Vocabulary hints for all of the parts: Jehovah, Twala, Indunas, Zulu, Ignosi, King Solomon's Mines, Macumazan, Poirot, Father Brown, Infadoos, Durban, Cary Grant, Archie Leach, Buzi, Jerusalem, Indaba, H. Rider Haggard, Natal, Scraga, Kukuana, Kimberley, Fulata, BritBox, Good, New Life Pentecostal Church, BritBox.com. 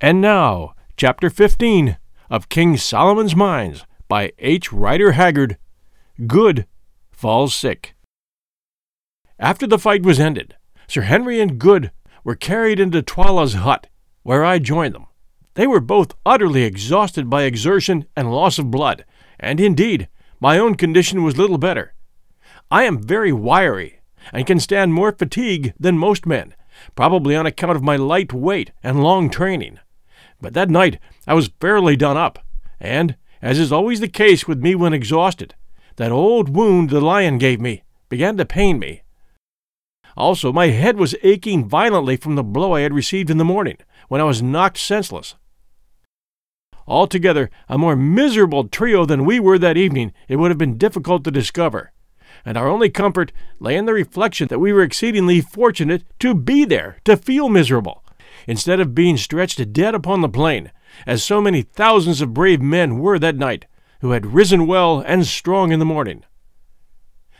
And now, Chapter 15 of King Solomon's Mines by H. Rider Haggard. Good falls sick. After the fight was ended, Sir Henry and Good were carried into Twala's hut, where I joined them. They were both utterly exhausted by exertion and loss of blood, and indeed, my own condition was little better. I am very wiry, and can stand more fatigue than most men, probably on account of my light weight and long training. But that night I was fairly done up, and, as is always the case with me when exhausted, that old wound the lion gave me began to pain me. Also, my head was aching violently from the blow I had received in the morning, when I was knocked senseless. Altogether, a more miserable trio than we were that evening it would have been difficult to discover, and our only comfort lay in the reflection that we were exceedingly fortunate to be there, to feel miserable, instead of being stretched dead upon the plain, as so many thousands of brave men were that night, who had risen well and strong in the morning.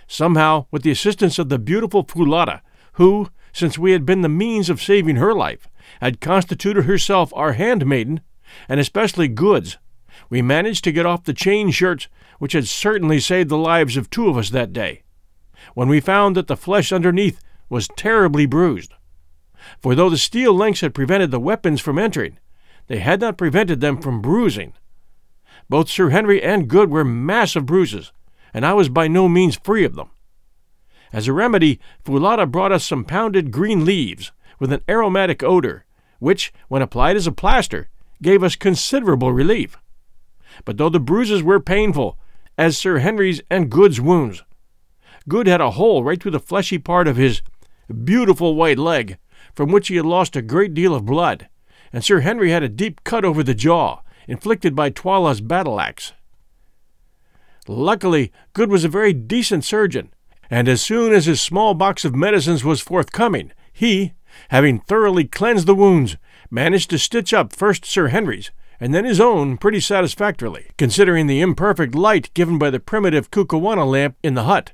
Somehow, with the assistance of the beautiful Fulata, who, since we had been the means of saving her life, had constituted herself our handmaiden, and especially Good's, we managed to get off the chain shirts which had certainly saved the lives of two of us that day, when we found that the flesh underneath was terribly bruised. For though the steel links had prevented the weapons from entering, they had not prevented them from bruising. Both Sir Henry and Good were massive bruises, and I was by no means free of them. As a remedy, Fulata brought us some pounded green leaves with an aromatic odor, which, when applied as a plaster, gave us considerable relief. But though the bruises were painful, as Sir Henry's and Good's wounds, Good had a hole right through the fleshy part of his beautiful white leg, from which he had lost a great deal of blood, and Sir Henry had a deep cut over the jaw, inflicted by Twala's battle-axe. Luckily, Good was a very decent surgeon, and as soon as his small box of medicines was forthcoming, he, having thoroughly cleansed the wounds, managed to stitch up first Sir Henry's, and then his own pretty satisfactorily, considering the imperfect light given by the primitive Kukuana lamp in the hut.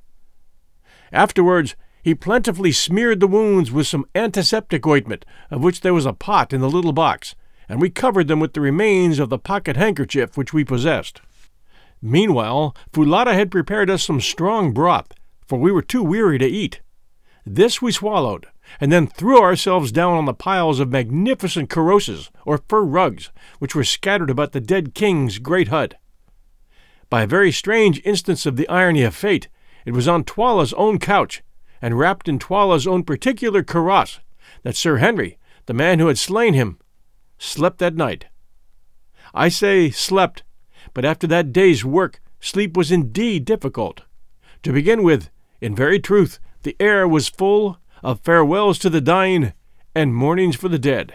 Afterwards, he plentifully smeared the wounds with some antiseptic ointment, of which there was a pot in the little box, and we covered them with the remains of the pocket handkerchief which we possessed. Meanwhile, Fulata had prepared us some strong broth, for we were too weary to eat. This we swallowed, and then threw ourselves down on the piles of magnificent karosses, or fur rugs, which were scattered about the dead king's great hut. By a very strange instance of the irony of fate, it was on Twala's own couch, and wrapped in Twala's own particular kaross, that Sir Henry, the man who had slain him, slept that night. I say slept, but after that day's work, sleep was indeed difficult. To begin with, in very truth, the air was full of farewells to the dying and mournings for the dead.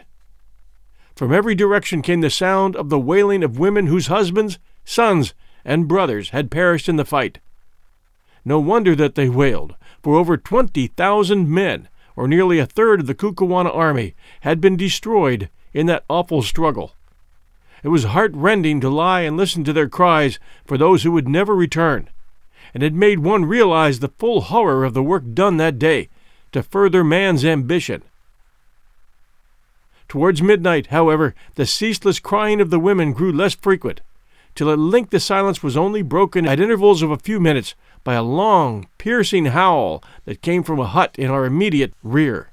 From every direction came the sound of the wailing of women whose husbands, sons, and brothers had perished in the fight. No wonder that they wailed, for over 20,000 men, or nearly a third of the Kukuana army, had been destroyed in that awful struggle. It was heart-rending to lie and listen to their cries for those who would never return, and it made one realize the full horror of the work done that day to further man's ambition. Towards midnight, however, the ceaseless crying of the women grew less frequent, till at length the silence was only broken at intervals of a few minutes by a long, piercing howl that came from a hut in our immediate rear,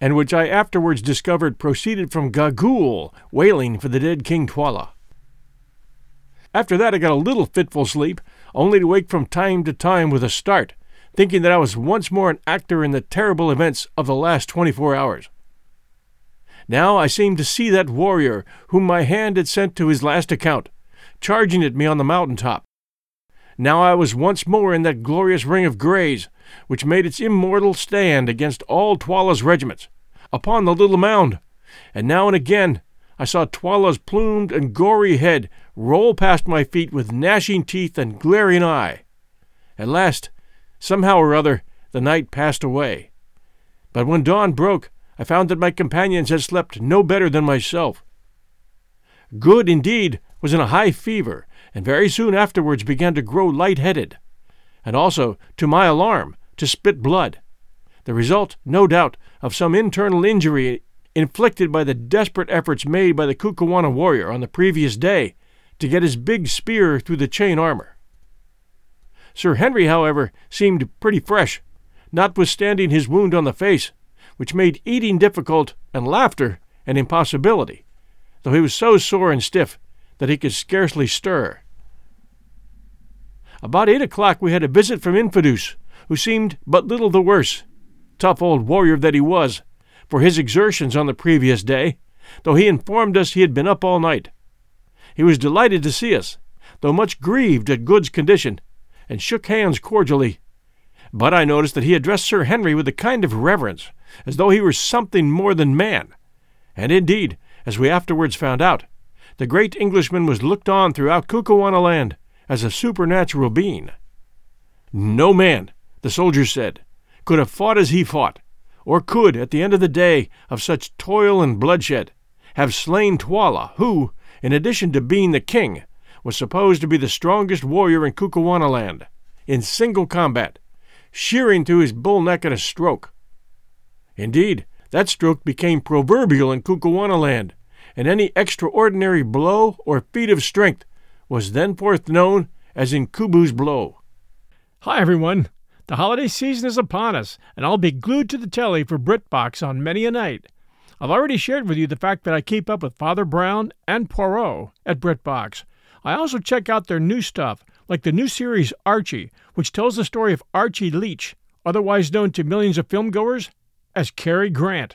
and which I afterwards discovered proceeded from Gagool, wailing for the dead King Twala. After that I got a little fitful sleep, only to wake from time to time with a start, thinking that I was once more an actor in the terrible events of the last 24 hours. Now I seemed to see that warrior whom my hand had sent to his last account, charging at me on the mountaintop. Now I was once more in that glorious ring of greys, which made its immortal stand against all Twala's regiments, upon the little mound, and now and again I saw Twala's plumed and gory head roll past my feet with gnashing teeth and glaring eye. At last, somehow or other, the night passed away. But when dawn broke, I found that my companions had slept no better than myself. Good, indeed, was in a high fever, and very soon afterwards began to grow light-headed, and also, to my alarm, to spit blood, the result, no doubt, of some internal injury inflicted by the desperate efforts made by the Kukuana warrior on the previous day to get his big spear through the chain armor. Sir Henry, however, seemed pretty fresh, notwithstanding his wound on the face, which made eating difficult and laughter an impossibility, though he was so sore and stiff that he could scarcely stir. About 8 o'clock we had a visit from Infadoos, who seemed but little the worse, tough old warrior that he was, for his exertions on the previous day, though he informed us he had been up all night. He was delighted to see us, though much grieved at Good's condition, and shook hands cordially. But I noticed that he addressed Sir Henry with a kind of reverence, as though he were something more than man. And indeed, as we afterwards found out, the great Englishman was looked on throughout Kukuana land as a supernatural being. No man, the soldiers said, could have fought as he fought, or could, at the end of the day of such toil and bloodshed, have slain Twala, who, in addition to being the king, was supposed to be the strongest warrior in Kukuana land, in single combat, shearing through his bull neck at a stroke. Indeed, that stroke became proverbial in Kukuana land, and any extraordinary blow or feat of strength was thenceforth known as Inkubu's blow. Hi everyone, the holiday season is upon us, and I'll be glued to the telly for BritBox on many a night. I've already shared with you the fact that I keep up with Father Brown and Poirot at BritBox. I also check out their new stuff, like the new series Archie, which tells the story of Archie Leach, otherwise known to millions of filmgoers as Cary Grant.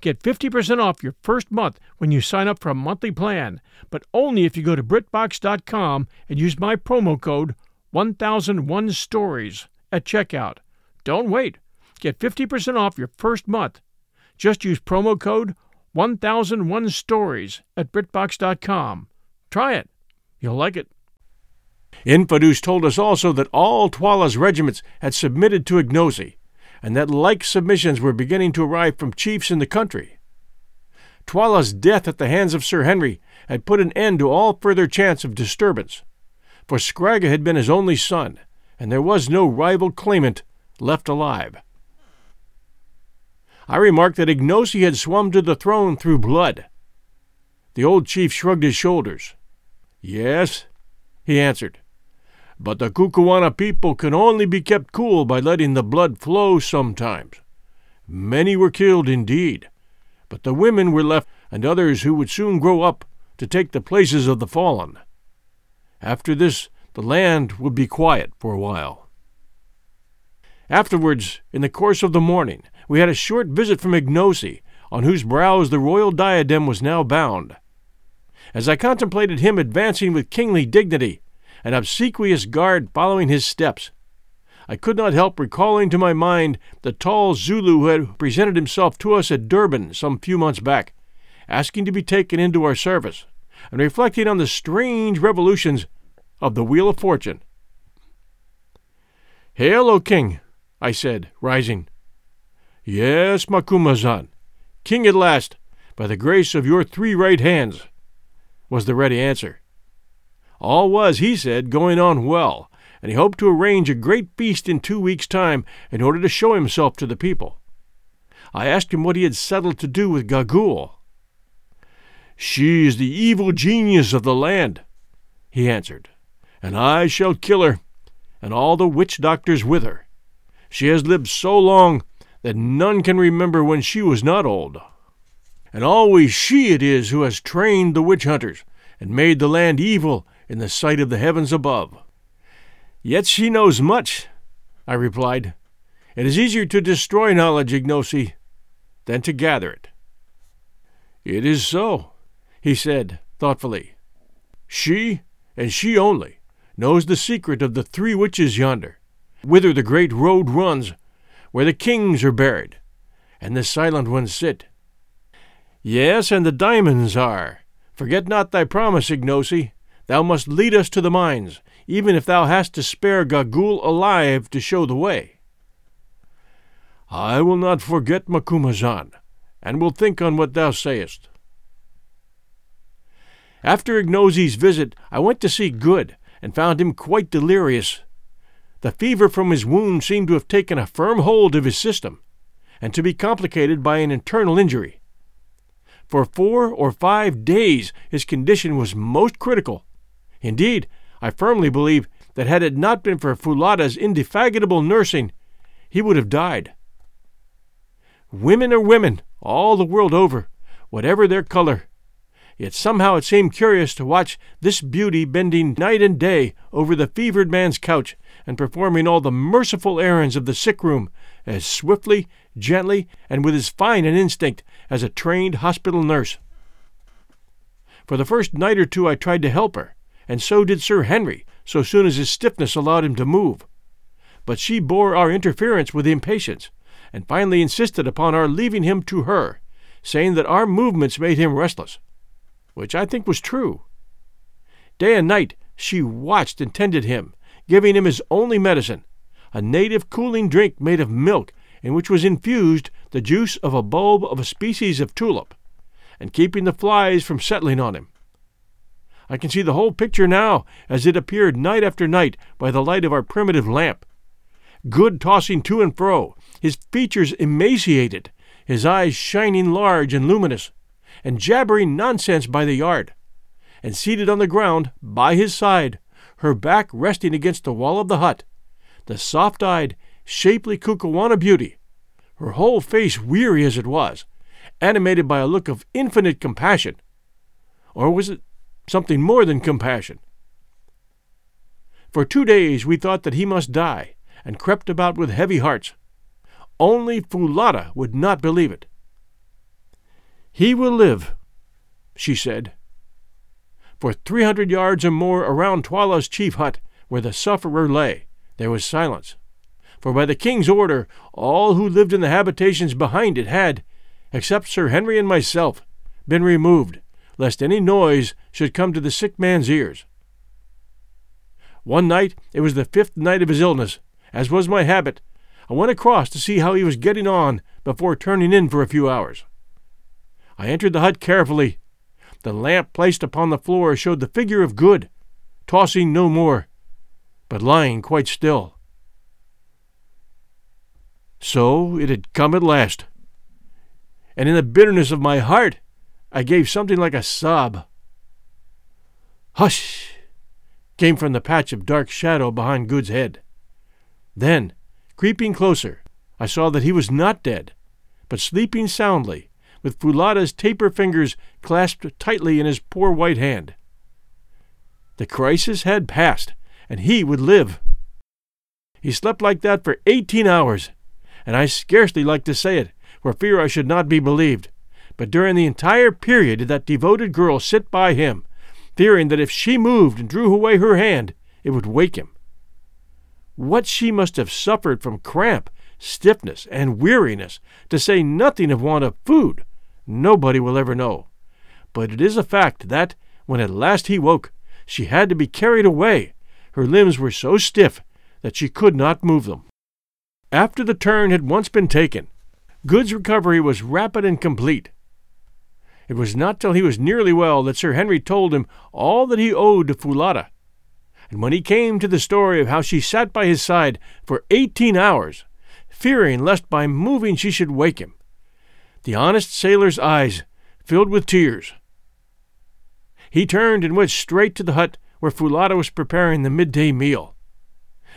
Get 50% off your first month when you sign up for a monthly plan, but only if you go to BritBox.com and use my promo code 1001stories at checkout. Don't wait. Get 50% off your first month. Just use promo code 1001stories at BritBox.com. Try it. You'll like it. Infadoos told us also that all Twala's regiments had submitted to Ignosi, and that like submissions were beginning to arrive from chiefs in the country. Twala's death at the hands of Sir Henry had put an end to all further chance of disturbance, for Scraga had been his only son, and there was no rival claimant left alive. I remarked that Ignosi had swum to the throne through blood. The old chief shrugged his shoulders. "Yes," he answered, "but the Kukuana people can only be kept cool by letting the blood flow sometimes. Many were killed indeed, but the women were left and others who would soon grow up to take the places of the fallen. After this, the land would be quiet for a while." Afterwards, in the course of the morning, we had a short visit from Ignosi, on whose brows the royal diadem was now bound. As I contemplated him advancing with kingly dignity, an obsequious guard following his steps, I could not help recalling to my mind the tall Zulu who had presented himself to us at Durban some few months back, asking to be taken into our service, and reflecting on the strange revolutions of the Wheel of Fortune. "Hail, O King," I said, rising. "Yes, Macumazan, King at last, by the grace of your three right hands," was the ready answer. All was, he said, going on well, and he hoped to arrange a great feast in 2 weeks' time in order to show himself to the people. I asked him what he had settled to do with Gagool. "She is the evil genius of the land," he answered, "and I shall kill her, and all the witch-doctors with her. She has lived so long that none can remember when she was not old. And always she it is who has trained the witch-hunters and made the land evil in the sight of the heavens above." "Yet she knows much," I replied. "It is easier to destroy knowledge, Ignosi, than to gather it." "It is so," he said thoughtfully. "She, and she only, knows the secret of the three witches yonder, whither the great road runs, where the kings are buried, and the silent ones sit." "Yes, and the diamonds are. Forget not thy promise, Ignosi. Thou must lead us to the mines, even if thou hast to spare Gagool alive to show the way." "I will not forget, Macumazan, and will think on what thou sayest." After Ignosi's visit, I went to see Good, and found him quite delirious. The fever from his wound seemed to have taken a firm hold of his system, and to be complicated by an internal injury. For 4 or 5 days his condition was most critical. Indeed, I firmly believe that had it not been for Fulata's indefatigable nursing, he would have died. Women are women, all the world over, whatever their color. Yet somehow it seemed curious to watch this beauty bending night and day over the fevered man's couch and performing all the merciful errands of the sick room as swiftly, gently, and with as fine an instinct as a trained hospital nurse. For the first night or two I tried to help her, and so did Sir Henry, so soon as his stiffness allowed him to move. But she bore our interference with impatience, and finally insisted upon our leaving him to her, saying that our movements made him restless, which I think was true. Day and night she watched and tended him, giving him his only medicine, a native cooling drink made of milk in which was infused the juice of a bulb of a species of tulip, and keeping the flies from settling on him. I can see the whole picture now as it appeared night after night by the light of our primitive lamp. Good tossing to and fro, his features emaciated, his eyes shining large and luminous, and jabbering nonsense by the yard, and seated on the ground by his side, her back resting against the wall of the hut, the soft-eyed, shapely Kukuana beauty, her whole face weary as it was, animated by a look of infinite compassion. Or was it something more than compassion? For 2 days we thought that he must die, and crept about with heavy hearts. Only Fulata would not believe it. "He will live," she said. For 300 yards or more around Twala's chief hut, where the sufferer lay, there was silence, for by the king's order all who lived in the habitations behind it had, except Sir Henry and myself, been removed, lest any noise should come to the sick man's ears. One night, it was the fifth night of his illness, as was my habit, I went across to see how he was getting on before turning in for a few hours. I entered the hut carefully. The lamp placed upon the floor showed the figure of Good, tossing no more, but lying quite still. So it had come at last, and in the bitterness of my heart I gave something like a sob. "Hush!" came from the patch of dark shadow behind Good's head. Then, creeping closer, I saw that he was not dead, but sleeping soundly, with Fulata's taper fingers clasped tightly in his poor white hand. The crisis had passed, and he would live. He slept like that for 18 hours, and I scarcely like to say it, for fear I should not be believed, but during the entire period did that devoted girl sit by him, fearing that if she moved and drew away her hand, it would wake him. What she must have suffered from cramp, stiffness, and weariness, to say nothing of want of food, nobody will ever know. But it is a fact that, When at last he woke, she had to be carried away. Her limbs were so stiff that she could not move them. After the turn had once been taken, Good's recovery was rapid and complete. It was not till he was nearly well that Sir Henry told him all that he owed to Fulata, and when he came to the story of how she sat by his side for 18 hours, fearing lest by moving she should wake him, the honest sailor's eyes filled with tears. He turned and went straight to the hut where Fulata was preparing the midday meal.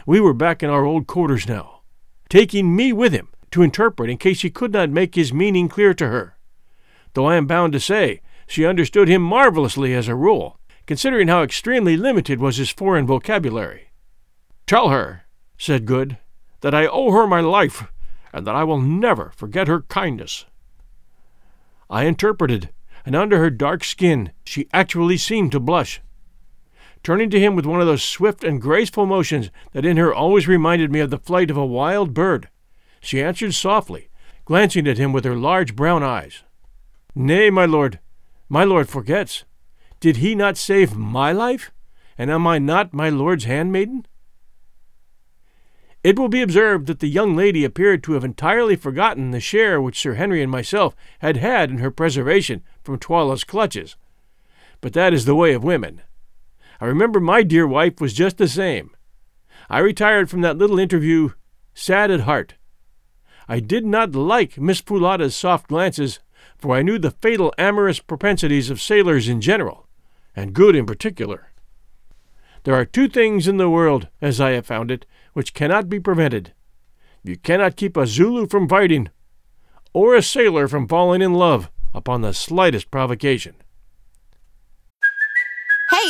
We were back in our old quarters now, taking me with him to interpret in case he could not make his meaning clear to her, though I am bound to say she understood him marvelously as a rule, considering how extremely limited was his foreign vocabulary. "Tell her," said Good, "that I owe her my life, and that I will never forget her kindness." I interpreted, and under her dark skin she actually seemed to blush. Turning to him with one of those swift and graceful motions that in her always reminded me of the flight of a wild bird, she answered softly, glancing at him with her large brown eyes, "Nay, my lord forgets. Did he not save my life, and am I not my lord's handmaiden?" It will be observed that the young lady appeared to have entirely forgotten the share which Sir Henry and myself had had in her preservation from Twala's clutches. But that is the way of women. I remember my dear wife was just the same. I retired from that little interview sad at heart. I did not like Miss Fulata's soft glances, for I knew the fatal amorous propensities of sailors in general, and Good in particular. There are two things in the world, as I have found it, which cannot be prevented. You cannot keep a Zulu from fighting, or a sailor from falling in love upon the slightest provocation. Hey,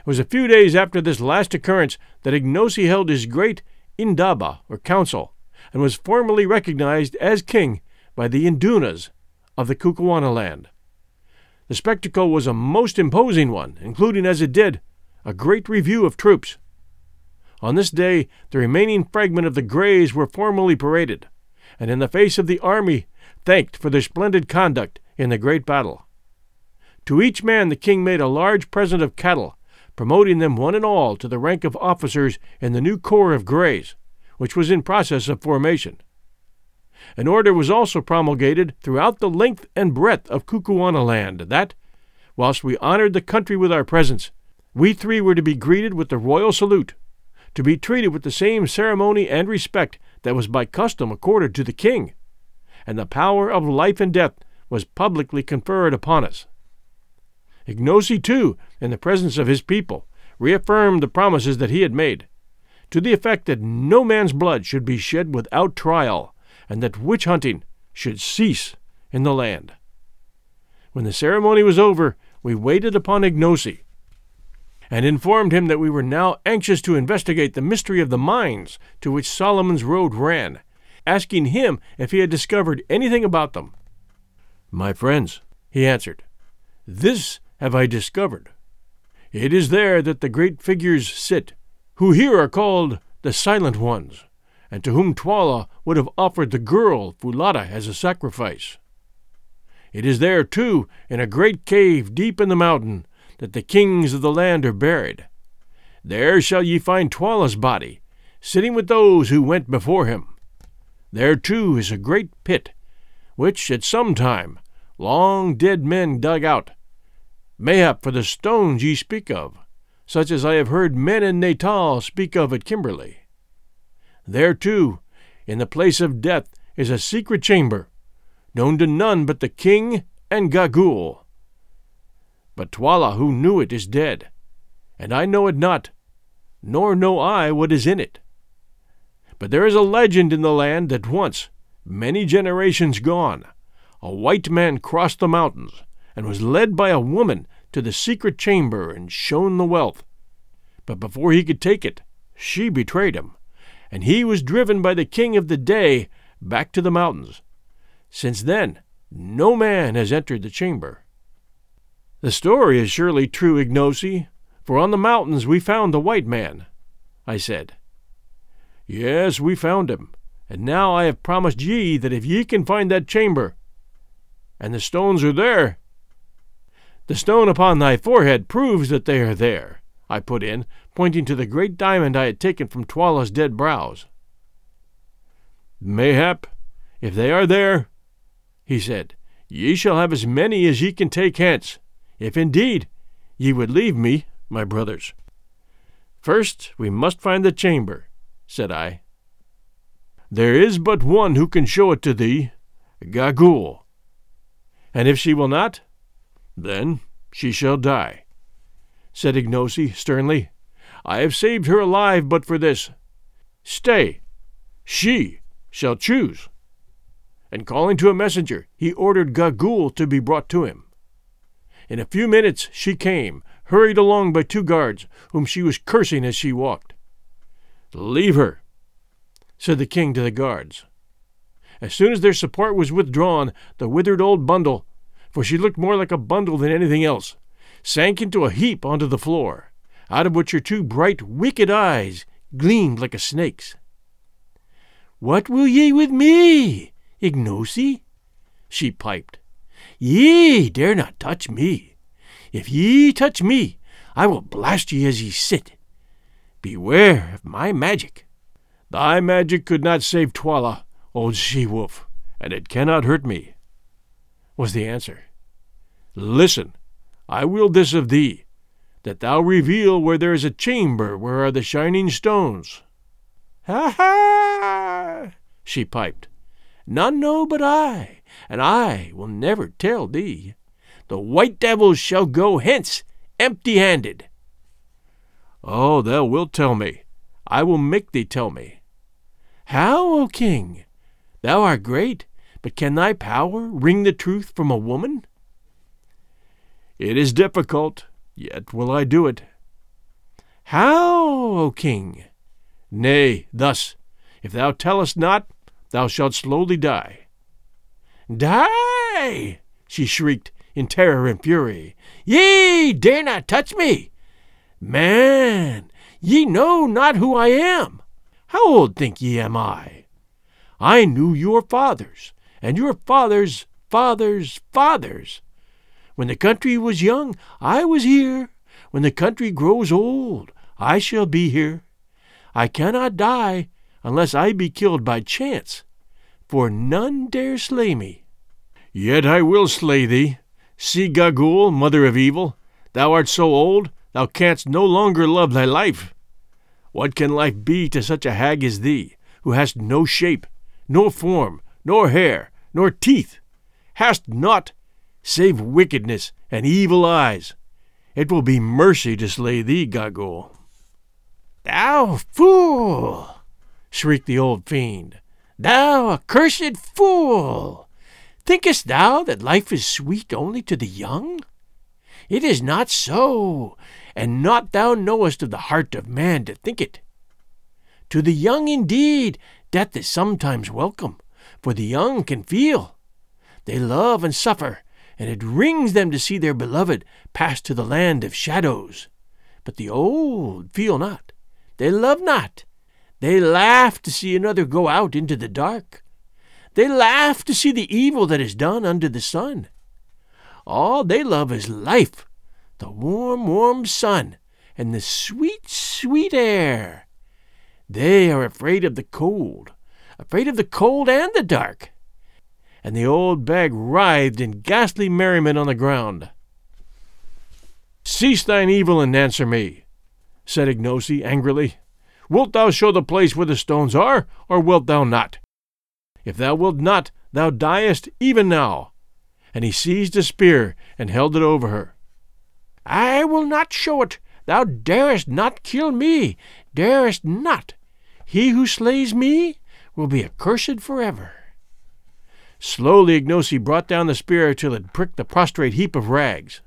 It was a few days after this last occurrence that Ignosi held his great Indaba, or council, and was formally recognized as king by the Indunas of the Kukuana land. The spectacle was a most imposing one, including, as it did, a great review of troops. On this day, the remaining fragment of the Greys were formally paraded, and in the face of the army, thanked for their splendid conduct in the great battle. To each man the king made a large present of cattle, promoting them one and all to the rank of officers in the new Corps of Greys, which was in process of formation. An order was also promulgated throughout the length and breadth of Kukuana land that, whilst we honored the country with our presence, we three were to be greeted with the royal salute, to be treated with the same ceremony and respect that was by custom accorded to the king, and the power of life and death was publicly conferred upon us. Ignosi, too, in the presence of his people, reaffirmed the promises that he had made, to the effect that no man's blood should be shed without trial, and that witch-hunting should cease in the land. When the ceremony was over, we waited upon Ignosi, and informed him that we were now anxious to investigate the mystery of the mines to which Solomon's Road ran, asking him if he had discovered anything about them. "My friends," he answered, "this have I discovered. It is there that the great figures sit, who here are called the Silent Ones, and to whom Twala would have offered the girl Fulata as a sacrifice. It is there, too, in a great cave deep in the mountain, that the kings of the land are buried. There shall ye find Twala's body, sitting with those who went before him. There, too, is a great pit, which at some time long dead men dug out, mayhap for the stones ye speak of, such as I have heard men in Natal speak of at Kimberley. There, too, in the place of death is a secret chamber, known to none but the king and Gagool. But Twala, who knew it, is dead, and I know it not, nor know I what is in it. But there is a legend in the land that once, many generations gone, a white man crossed the mountains, and was led by a woman to the secret chamber and shown the wealth. But before he could take it, she betrayed him, and he was driven by the king of the day back to the mountains. Since then, no man has entered the chamber. The story is surely true, Ignosi, for on the mountains we found the white man, I said. Yes, we found him, and now I have promised ye that if ye can find that chamber, and the stones are there. The stone upon thy forehead proves that they are there, I put in, pointing to the great diamond I had taken from Twala's dead brows. Mayhap, if they are there, he said, ye shall have as many as ye can take hence, if indeed ye would leave me, my brothers. First we must find the chamber, said I. There is but one who can show it to thee, Gagool. And if she will not, then she shall die, said Ignosi sternly. I have saved her alive but for this. Stay, she shall choose. And calling to a messenger, he ordered Gagool to be brought to him. In a few minutes she came, hurried along by two guards, whom she was cursing as she walked. Leave her, said the king to the guards. As soon as their support was withdrawn, the withered old bundle, for she looked more like a bundle than anything else, sank into a heap onto the floor, out of which her two bright, wicked eyes gleamed like a snake's. What will ye with me, Ignosi? She piped. Ye dare not touch me. If ye touch me, I will blast ye as ye sit. Beware of my magic. Thy magic could not save Twala, old she-wolf, and it cannot hurt me, was the answer. Listen, I will this of thee, that thou reveal where there is a chamber where are the shining stones. Ha-ha! she piped. None know but I, and I will never tell thee. The white devils shall go hence, empty-handed. Oh, thou wilt tell me. I will make thee tell me. How, O king? Thou art great, but can thy power wring the truth from a woman? It is difficult, yet will I do it. How, O king? Nay, thus, if thou tell us not, thou shalt slowly die. Die! she shrieked in terror and fury. Ye dare not touch me! Man, ye know not who I am. How old think ye am I? I knew your fathers, and your fathers' fathers' fathers. When the country was young, I was here. When the country grows old, I shall be here. I cannot die unless I be killed by chance, for none dare slay me. Yet I will slay thee. See, Gagool, mother of evil, thou art so old, thou canst no longer love thy life. What can life be to such a hag as thee, who hast no shape, nor form, nor hair, nor teeth, hast naught save wickedness and evil eyes? It will be mercy to slay thee, Gagool. Thou fool! shrieked the old fiend. Thou accursed fool! Thinkest thou that life is sweet only to the young? It is not so, and naught thou knowest of the heart of man to think it. To the young indeed death is sometimes welcome, for the young can feel. They love and suffer, and it wrings them to see their beloved pass to the land of shadows. But the old feel not. They love not. They laugh to see another go out into the dark. They laugh to see the evil that is done under the sun. All they love is life, the warm, warm sun, and the sweet, sweet air. They are afraid of the cold and the dark. And the old bag writhed in ghastly merriment on the ground. Cease thine evil and answer me, said Ignosi angrily. Wilt thou show the place where the stones are, or wilt thou not? If thou wilt not, thou diest even now. And he seized a spear and held it over her. I will not show it. Thou darest not kill me, darest not. He who slays me will be accursed forever. Slowly Ignosi brought down the spear till it pricked the prostrate heap of rags.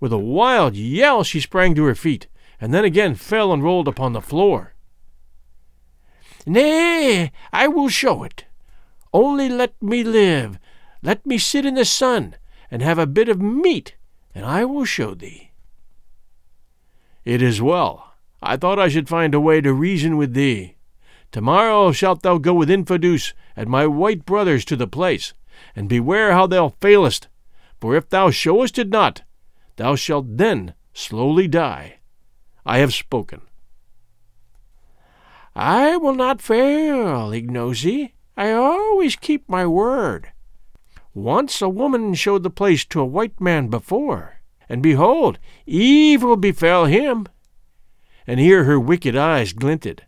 With a wild yell, she sprang to her feet, and then again fell and rolled upon the floor. "Nay, I will show it. Only let me live. Let me sit in the sun and have a bit of meat, and I will show thee." "It is well. I thought I should find a way to reason with thee. Tomorrow shalt thou go with Infadoos and my white brothers to the place, and beware how thou failest, for if thou showest it not, thou shalt then slowly die. I have spoken." "I will not fail, Ignosi. I always keep my word. Once a woman showed the place to a white man before, and behold, evil befell him." And here her wicked eyes glinted.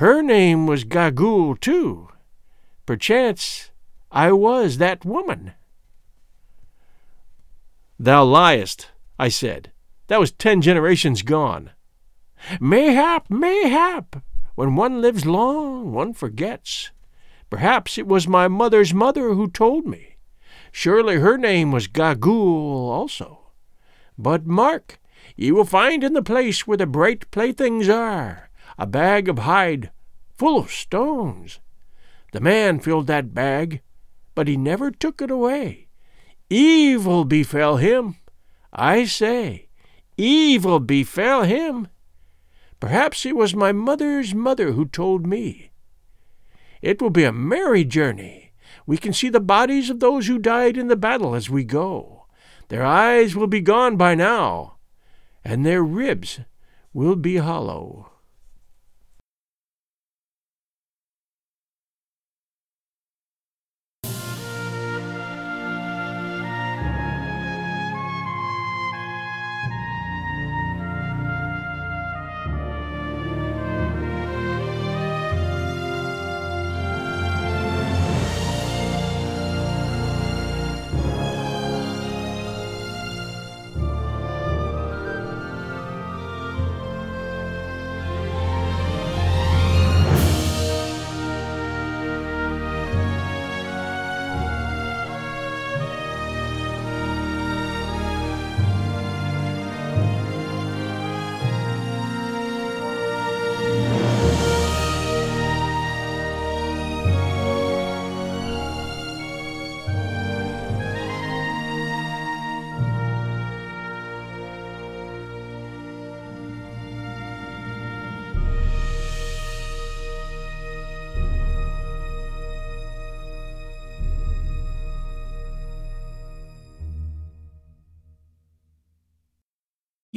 "Her name was Gagool, too. Perchance I was that woman." "Thou liest," I said. "That was 10 generations gone." "Mayhap, mayhap. When one lives long, one forgets. Perhaps it was my mother's mother who told me. Surely her name was Gagool also. But mark, ye will find in the place where the bright playthings are a bag of hide full of stones. The man filled that bag, but he never took it away. Evil befell him. I say, evil befell him. Perhaps it was my mother's mother who told me. It will be a merry journey. We can see the bodies of those who died in the battle as we go. Their eyes will be gone by now, and their ribs will be hollow."